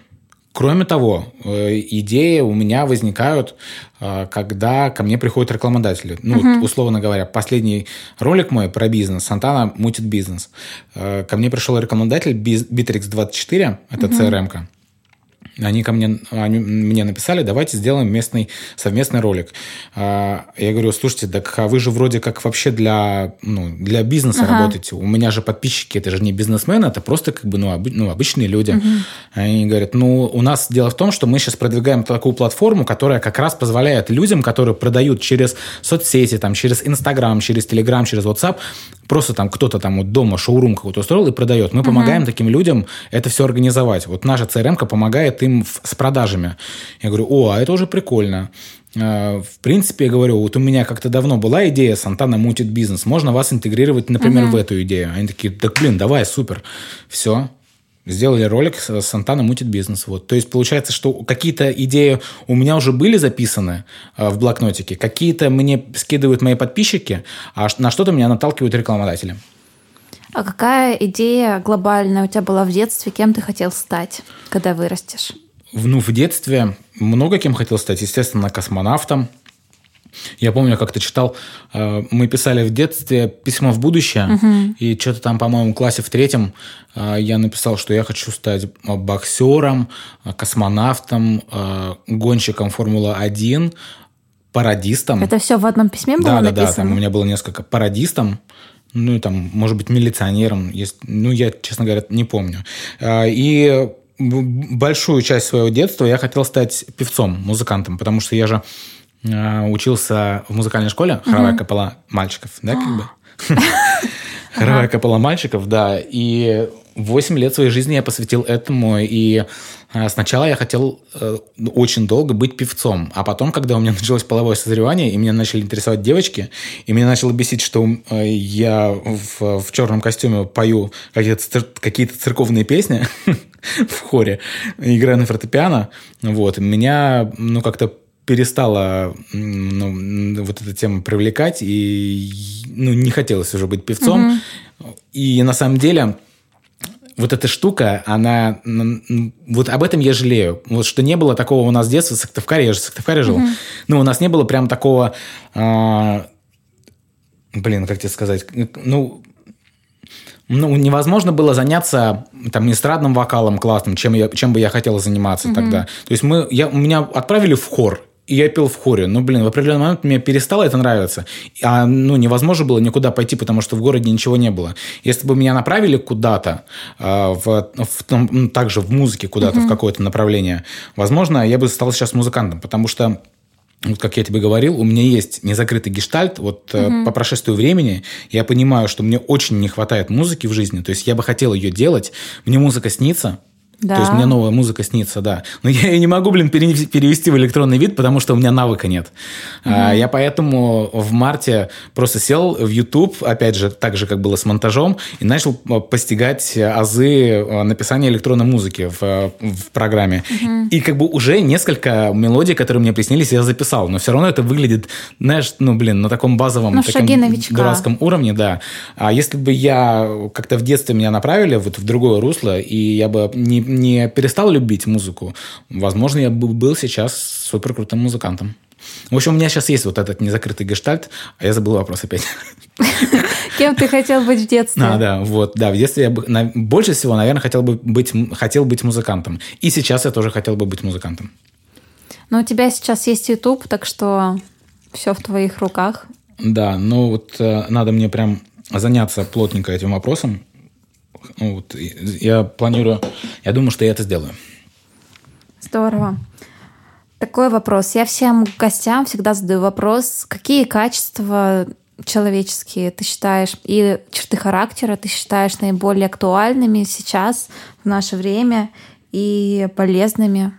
Кроме того, идеи у меня возникают, когда ко мне приходят рекламодатели. Условно говоря, последний ролик мой про бизнес, Сантана мутит бизнес. Ко мне пришел рекламодатель Битрикс24, это CRM-ка. Они мне написали, давайте сделаем совместный ролик. Я говорю, слушайте, так вы же вроде как вообще для бизнеса работаете. У меня же подписчики, это же не бизнесмены, это просто как бы обычные люди. Они говорят, у нас дело в том, что мы сейчас продвигаем такую платформу, которая как раз позволяет людям, которые продают через соцсети, там, через Инстаграм, через Телеграм, через WhatsApp, просто там кто-то там вот дома шоурум какой-то устроил и продает. Мы помогаем таким людям это все организовать. Вот наша CRM-ка помогает им с продажами. Я говорю, а это уже прикольно. В принципе, я говорю, вот у меня как-то давно была идея «Сантана мутит бизнес». Можно вас интегрировать, например, в эту идею. Они такие, так, блин, давай, супер. Все. Сделали ролик «Сантана мутит бизнес». Вот. То есть, получается, что какие-то идеи у меня уже были записаны в блокнотике, какие-то мне скидывают мои подписчики, а на что-то меня наталкивают рекламодатели. А какая идея глобальная у тебя была в детстве? Кем ты хотел стать, когда вырастешь? В детстве много кем хотел стать. Естественно, космонавтом. Я помню, как-то читал, мы писали в детстве письмо в будущее, и что-то там, по-моему, в классе в 3 я написал, что я хочу стать боксером, космонавтом, гонщиком Формулы-1, пародистом. Это все в одном письме было написано? Да, там у меня было несколько. Пародистом, может быть, милиционером. Я, честно говоря, не помню. И большую часть своего детства я хотел стать певцом, музыкантом, потому что я же... учился в музыкальной школе, хоровая капелла мальчиков, да, как бы? Хоровая капелла мальчиков, да. И 8 лет своей жизни я посвятил этому. И сначала я хотел очень долго быть певцом. А потом, когда у меня началось половое созревание, и меня начали интересовать девочки, и меня начало бесить, что я в черном костюме пою какие-то церковные песни в хоре, играю на фортепиано. Вот. Меня как-то перестала вот эта тема привлекать, и не хотелось уже быть певцом. Mm-hmm. И на самом деле вот эта штука, она... Вот об этом я жалею. Вот что не было такого у нас с детства, в Сыктывкаре, я же в Сыктывкаре жил, mm-hmm. У нас не было прям такого... как тебе сказать? Невозможно было заняться эстрадным вокалом классным, чем бы я хотел заниматься mm-hmm. тогда. То есть меня отправили в хор, и я пел в хоре. В определенный момент мне перестало это нравиться. А невозможно было никуда пойти, потому что в городе ничего не было. Если бы меня направили куда-то, также в музыке куда-то, mm-hmm. в какое-то направление, возможно, я бы стал сейчас музыкантом, потому что... как я тебе говорил, у меня есть незакрытый гештальт. Mm-hmm. По прошествию времени я понимаю, что мне очень не хватает музыки в жизни. То есть я бы хотел ее делать. Мне музыка снится. Да. То есть мне новая музыка снится, да. Но я ее не могу, перевести в электронный вид, потому что у меня навыка нет. Mm-hmm. Я поэтому в марте просто сел в YouTube, опять же, так же, как было с монтажом, и начал постигать азы написания электронной музыки в программе. Mm-hmm. И уже несколько мелодий, которые мне приснились, я записал. Но все равно это выглядит, знаешь, на таком базовом, дурацком уровне, да. А если бы я как-то в детстве меня направили в другое русло, и я бы не перестал любить музыку, возможно, я бы был сейчас супер крутым музыкантом. В общем, у меня сейчас есть этот незакрытый гештальт, а я забыл вопрос опять. Кем ты хотел быть в детстве? В детстве я больше всего, наверное, хотел быть музыкантом. И сейчас я тоже хотел бы быть музыкантом. Но у тебя сейчас есть YouTube, так что все в твоих руках. Да, надо мне прям заняться плотненько этим вопросом. Я планирую... Я думаю, что я это сделаю. Здорово. Такой вопрос. Я всем гостям всегда задаю вопрос, какие качества человеческие ты считаешь и черты характера ты считаешь наиболее актуальными сейчас, в наше время, и полезными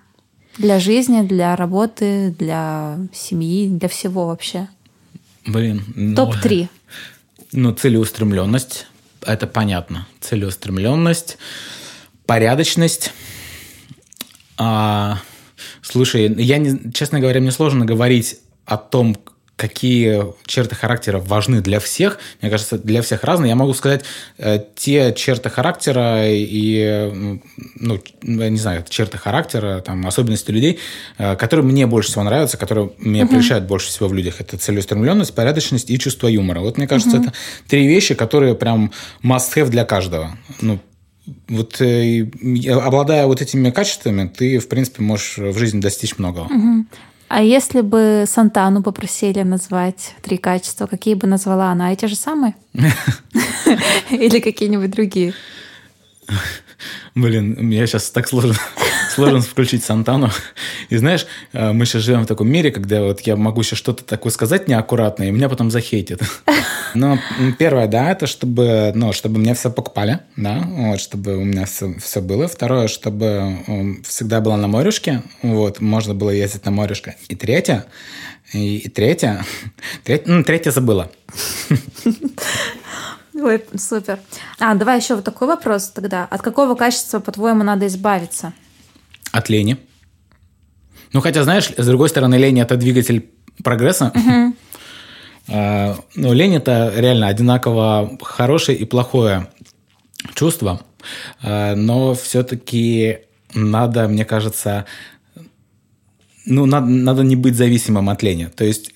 для жизни, для работы, для семьи, для всего вообще? Топ-3. Целеустремленность. Это понятно. Целеустремленность, порядочность. Слушай, честно говоря, мне сложно говорить о том, какие черты характера важны для всех. Мне кажется, для всех разные. Я могу сказать те черты характера и, черты характера, особенности людей, которые мне больше всего нравятся, которые меня прельщают больше всего в людях. Это целеустремленность, порядочность и чувство юмора. Мне кажется, это три вещи, которые прям must-have для каждого. Обладая этими качествами, ты, в принципе, можешь в жизни достичь многого. А если бы Сантану попросили назвать три качества, какие бы назвала она? Эти же самые? Или какие-нибудь другие? Мне сейчас так сложно включить Сантану. И знаешь, мы сейчас живем в таком мире, когда я могу сейчас что-то такое сказать неаккуратное, и меня потом захейтят. Но первое, да, это чтобы меня все покупали, да, чтобы у меня все было. Второе, чтобы всегда было на морюшке, можно было ездить на морюшке. И третье забыла. Ой, супер. Давай еще вот такой вопрос тогда. От какого качества, по-твоему, надо избавиться? От лени. Хотя, знаешь, с другой стороны, лень – это двигатель прогресса. Угу. Лень – это реально одинаково хорошее и плохое чувство. Но все-таки надо, мне кажется... надо не быть зависимым от лени. То есть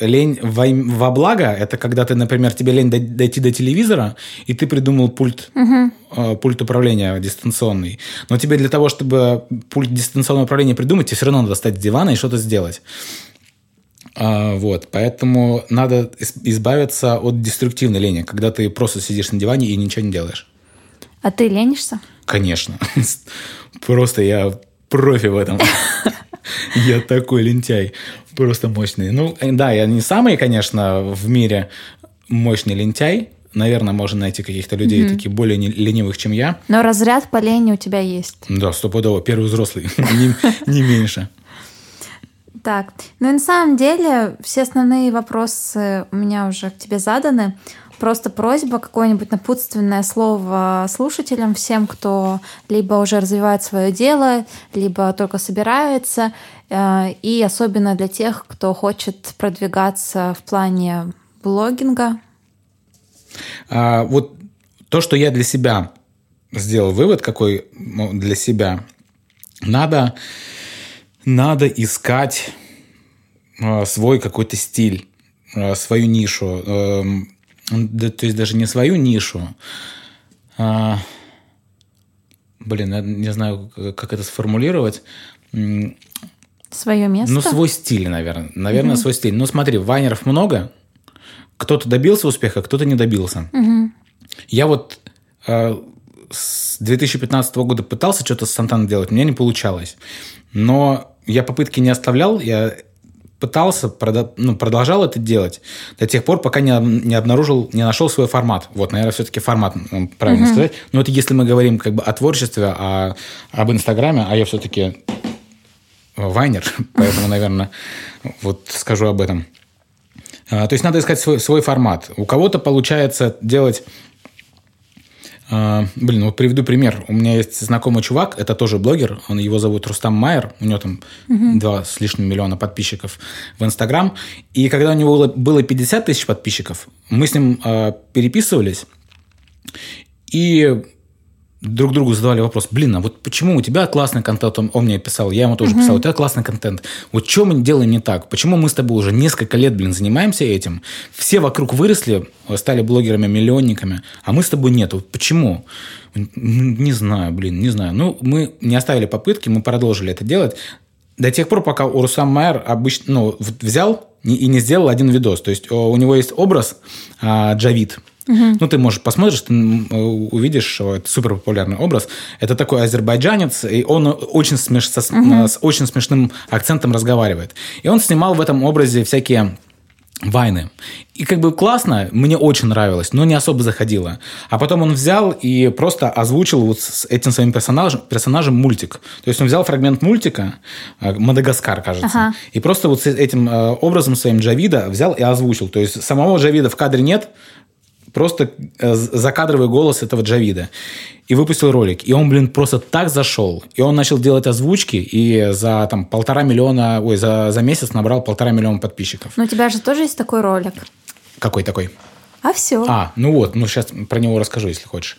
лень во благо – это когда ты, например, тебе лень дойти до телевизора, и ты придумал пульт, пульт управления дистанционный. Но тебе для того, чтобы пульт дистанционного управления придумать, тебе все равно надо встать с дивана и что-то сделать. Поэтому надо избавиться от деструктивной лени, когда ты просто сидишь на диване и ничего не делаешь. А ты ленишься? Конечно. Просто я профи в этом. Я такой лентяй, просто мощный. Да, я не самый, конечно, в мире мощный лентяй, наверное, можно найти каких-то людей таких более ленивых, чем я. Но разряд по лени у тебя есть. Да, стопудово. Первый взрослый, не меньше. Так, ну и на самом деле все основные вопросы у меня уже к тебе заданы. Просто просьба, какое-нибудь напутственное слово слушателям, всем, кто либо уже развивает свое дело, либо только собирается, и особенно для тех, кто хочет продвигаться в плане блогинга. Вот то, что я для себя сделал вывод, какой для себя, надо искать свой какой-то стиль, свою нишу. Да, то есть даже не свою нишу. Я не знаю, как это сформулировать. Свое место? Ну, свой стиль, наверное. Наверное, свой стиль. Ну, смотри, вайнеров много. Кто-то добился успеха, кто-то не добился. Я вот с 2015 года пытался что-то с Сантаной делать, у меня не получалось. Но я попытки не оставлял, я пытался, продолжал это делать до тех пор, пока не нашел свой формат. Вот, наверное, все-таки формат, правильно сказать. Но это если мы говорим как бы о творчестве, об Инстаграме, а я все-таки вайнер, поэтому, наверное, вот скажу об этом. То есть надо искать свой формат. У кого-то получается делать... Вот приведу пример. У меня есть знакомый чувак, это тоже блогер, его зовут Рустам Майер, у него там 2 с лишним миллиона подписчиков в Инстаграм, и когда у него было 50 тысяч подписчиков, мы с ним переписывались, и друг другу задавали вопрос, а вот почему у тебя классный контент, он мне писал, я ему тоже писал, у тебя классный контент, вот что мы делаем не так, почему мы с тобой уже несколько лет, занимаемся этим, все вокруг выросли, стали блогерами-миллионниками, а мы с тобой нет, вот почему? Не знаю, мы не оставили попытки, мы продолжили это делать до тех пор, пока Рустам Майер взял и не сделал один видос, то есть у него есть образ Джавид. Ну, ты можешь посмотришь, ты увидишь, это супер популярный образ. Это такой азербайджанец, и он очень с очень смешным акцентом разговаривает. И он снимал в этом образе всякие вайны. И как бы классно, мне очень нравилось, но не особо заходило. А потом он взял и просто озвучил вот с этим своим персонажем мультик. То есть он взял фрагмент мультика, «Мадагаскар», кажется, и просто вот с этим образом своим Джавида взял и озвучил. То есть самого Джавида в кадре нет, просто закадровый голос этого Джавида. И выпустил ролик. И он, просто так зашел. И он начал делать озвучки, и за там 1,5 миллиона... за месяц набрал 1,5 миллиона подписчиков. Но у тебя же тоже есть такой ролик. Какой такой? А все. Сейчас про него расскажу, если хочешь.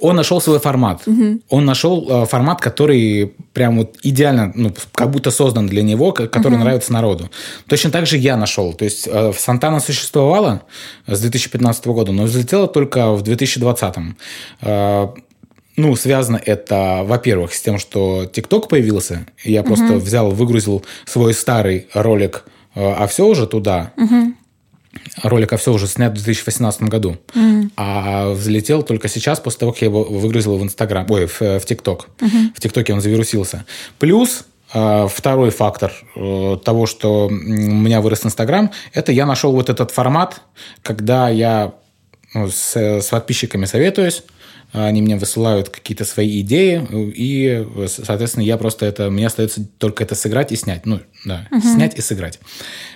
Он нашел свой формат. Он нашел формат, который прям вот идеально, как будто создан для него, который нравится народу. Точно так же я нашел. То есть Сантана существовала с 2015 года, но взлетела только в 2020. Связано это, во-первых, с тем, что ТикТок появился. Я просто выгрузил свой старый ролик «А все уже туда». Ролик «А все уже» снят в 2018 году. А взлетел только сейчас, после того, как я его выгрузил в Инстаграм, в ТикТок. В ТикТоке он завирусился. Плюс второй фактор того, что у меня вырос Инстаграм, это я нашел вот этот формат, когда я с подписчиками советуюсь, они мне высылают какие-то свои идеи, и, соответственно, мне остается только это сыграть и снять. Снять и сыграть.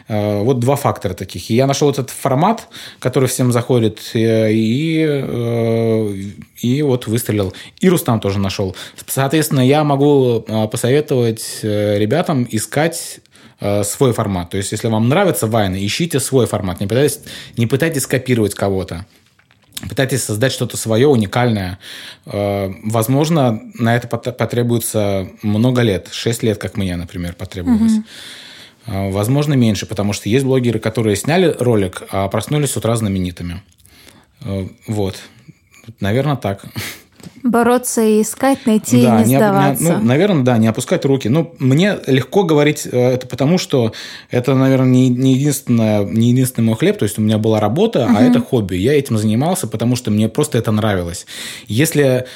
Вот 2 фактора таких. И я нашел этот формат, который всем заходит, и вот выстрелил. И Рустам тоже нашел. Соответственно, я могу посоветовать ребятам искать свой формат. То есть, если вам нравятся вайны, ищите свой формат. Не пытайтесь копировать кого-то. Пытайтесь создать что-то свое, уникальное. Возможно, на это потребуется много лет. 6 лет, как мне, например, потребовалось. Возможно, меньше, потому что есть блогеры, которые сняли ролик, а проснулись с утра знаменитыми. Вот. Наверное, так. Бороться и искать, найти и не сдаваться. Не опускать руки. Мне легко говорить это, потому что это, наверное, не единственный мой хлеб. То есть у меня была работа, а это хобби. Я этим занимался, потому что мне просто это нравилось. Если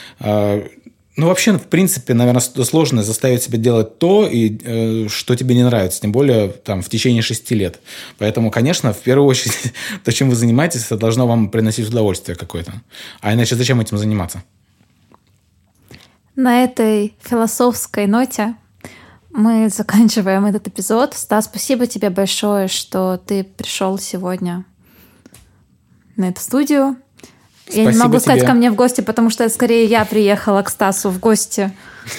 Ну, вообще, в принципе, наверное, сложно заставить себя делать то, что тебе не нравится, тем более там, в течение 6 лет. Поэтому, конечно, в первую очередь, то, чем вы занимаетесь, это должно вам приносить удовольствие какое-то. А иначе зачем этим заниматься? На этой философской ноте мы заканчиваем этот эпизод. Стас, спасибо тебе большое, что ты пришел сегодня на эту студию. Я спасибо не могу сказать тебе. Ко мне в гости, потому что скорее я приехала к Стасу в гости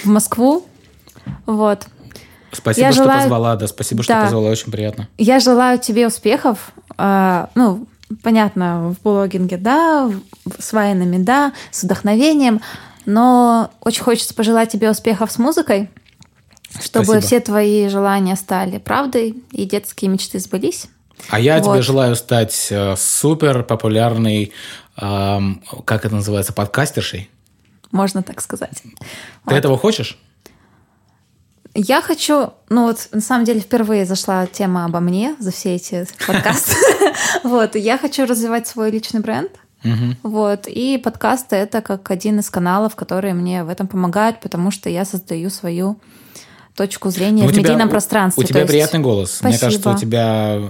в Москву. Вот. Спасибо, что позвала. Да, спасибо, что позвала. Очень приятно. Я желаю тебе успехов. Ну, понятно, в блогинге, да, с вайнами, да, с вдохновением. Но очень хочется пожелать тебе успехов с музыкой, чтобы спасибо. Все твои желания стали правдой и детские мечты сбылись. А я вот. Тебе желаю стать супер популярной, как это называется, подкастершей. Можно так сказать. Ты вот. Этого хочешь? Я хочу... Ну вот, на самом деле, впервые зашла тема обо мне за все эти подкасты. Вот, я хочу развивать свой личный бренд. Вот, и подкасты — это как один из каналов, которые мне в этом помогают, потому что я создаю свою точку зрения в медийном пространстве. У тебя приятный голос. Мне кажется, у тебя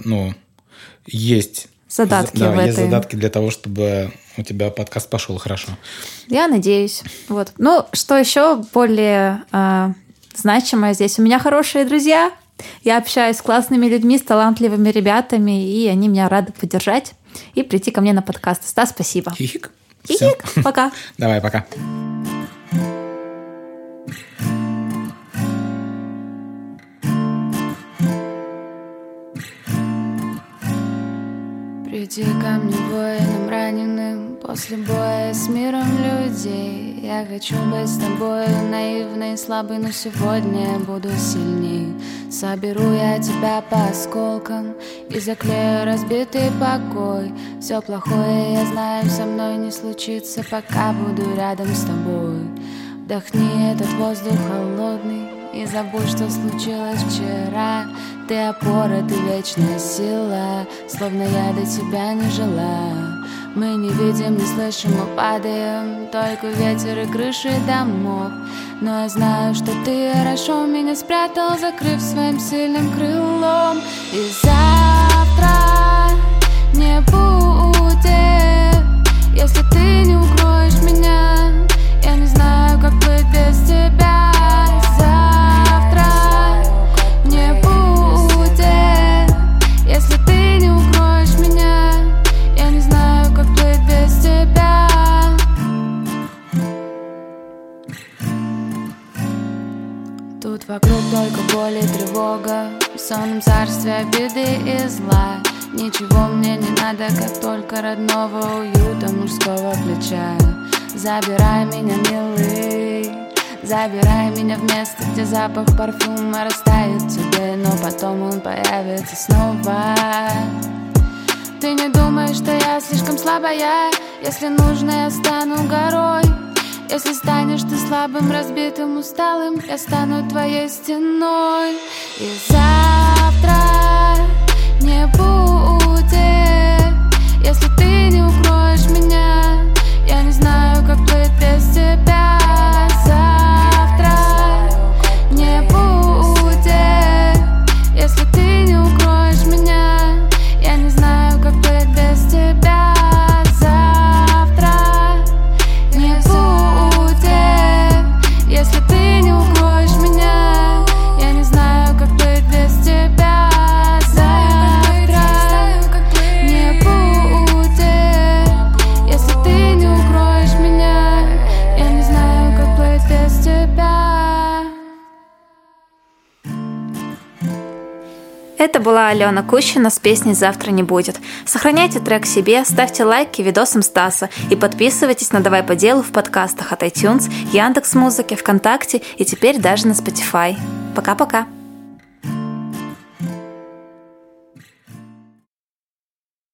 есть... задатки в этой. Есть задатки для того, чтобы у тебя подкаст пошел хорошо. Я надеюсь. Вот. Ну, что еще более значимое здесь? У меня хорошие друзья. Я общаюсь с классными людьми, с талантливыми ребятами, и они меня рады поддержать и прийти ко мне на подкаст. Стас, спасибо. Хихик. Хихик. Все. Пока. Давай, пока. Приди ко мне воином раненым, после боя с миром людей. Я хочу быть с тобой наивной, слабой, но сегодня буду сильней. Соберу я тебя по осколкам и заклею разбитый покой. Все плохое, я знаю, со мной не случится, пока буду рядом с тобой. Вдохни этот воздух холодный и забудь, что случилось вчера. Ты опора, ты вечная сила, словно я до тебя не жила. Мы не видим, не слышим, мы падаем, только ветер и крыши домов. Но я знаю, что ты хорошо меня спрятал, закрыв своим сильным крылом. И завтра не будет, если ты не укроешь меня. Я не знаю, как быть без тебя. Тут вокруг только боль и тревога, в сонном царстве обиды и зла. Ничего мне не надо, как только родного уюта мужского плеча. Забирай меня, милый, забирай меня в место, где запах парфюма растает тебе, но потом он появится снова. Ты не думаешь, что я слишком слабая, если нужно, я стану горой. Если станешь ты слабым, разбитым, усталым, я стану твоей стеной. И завтра не будет, если ты не укроешь меня. Я не знаю, как плыть без тебя. Завтра не будет, если ты не укроешь меня. Я не знаю, как плыть без тебя. Это была Алёна Кущина с песней «Завтра не будет». Сохраняйте трек себе, ставьте лайки видосам Стаса и подписывайтесь на «Давай по делу» в подкастах от iTunes, Яндекс.Музыки, ВКонтакте и теперь даже на Spotify. Пока-пока!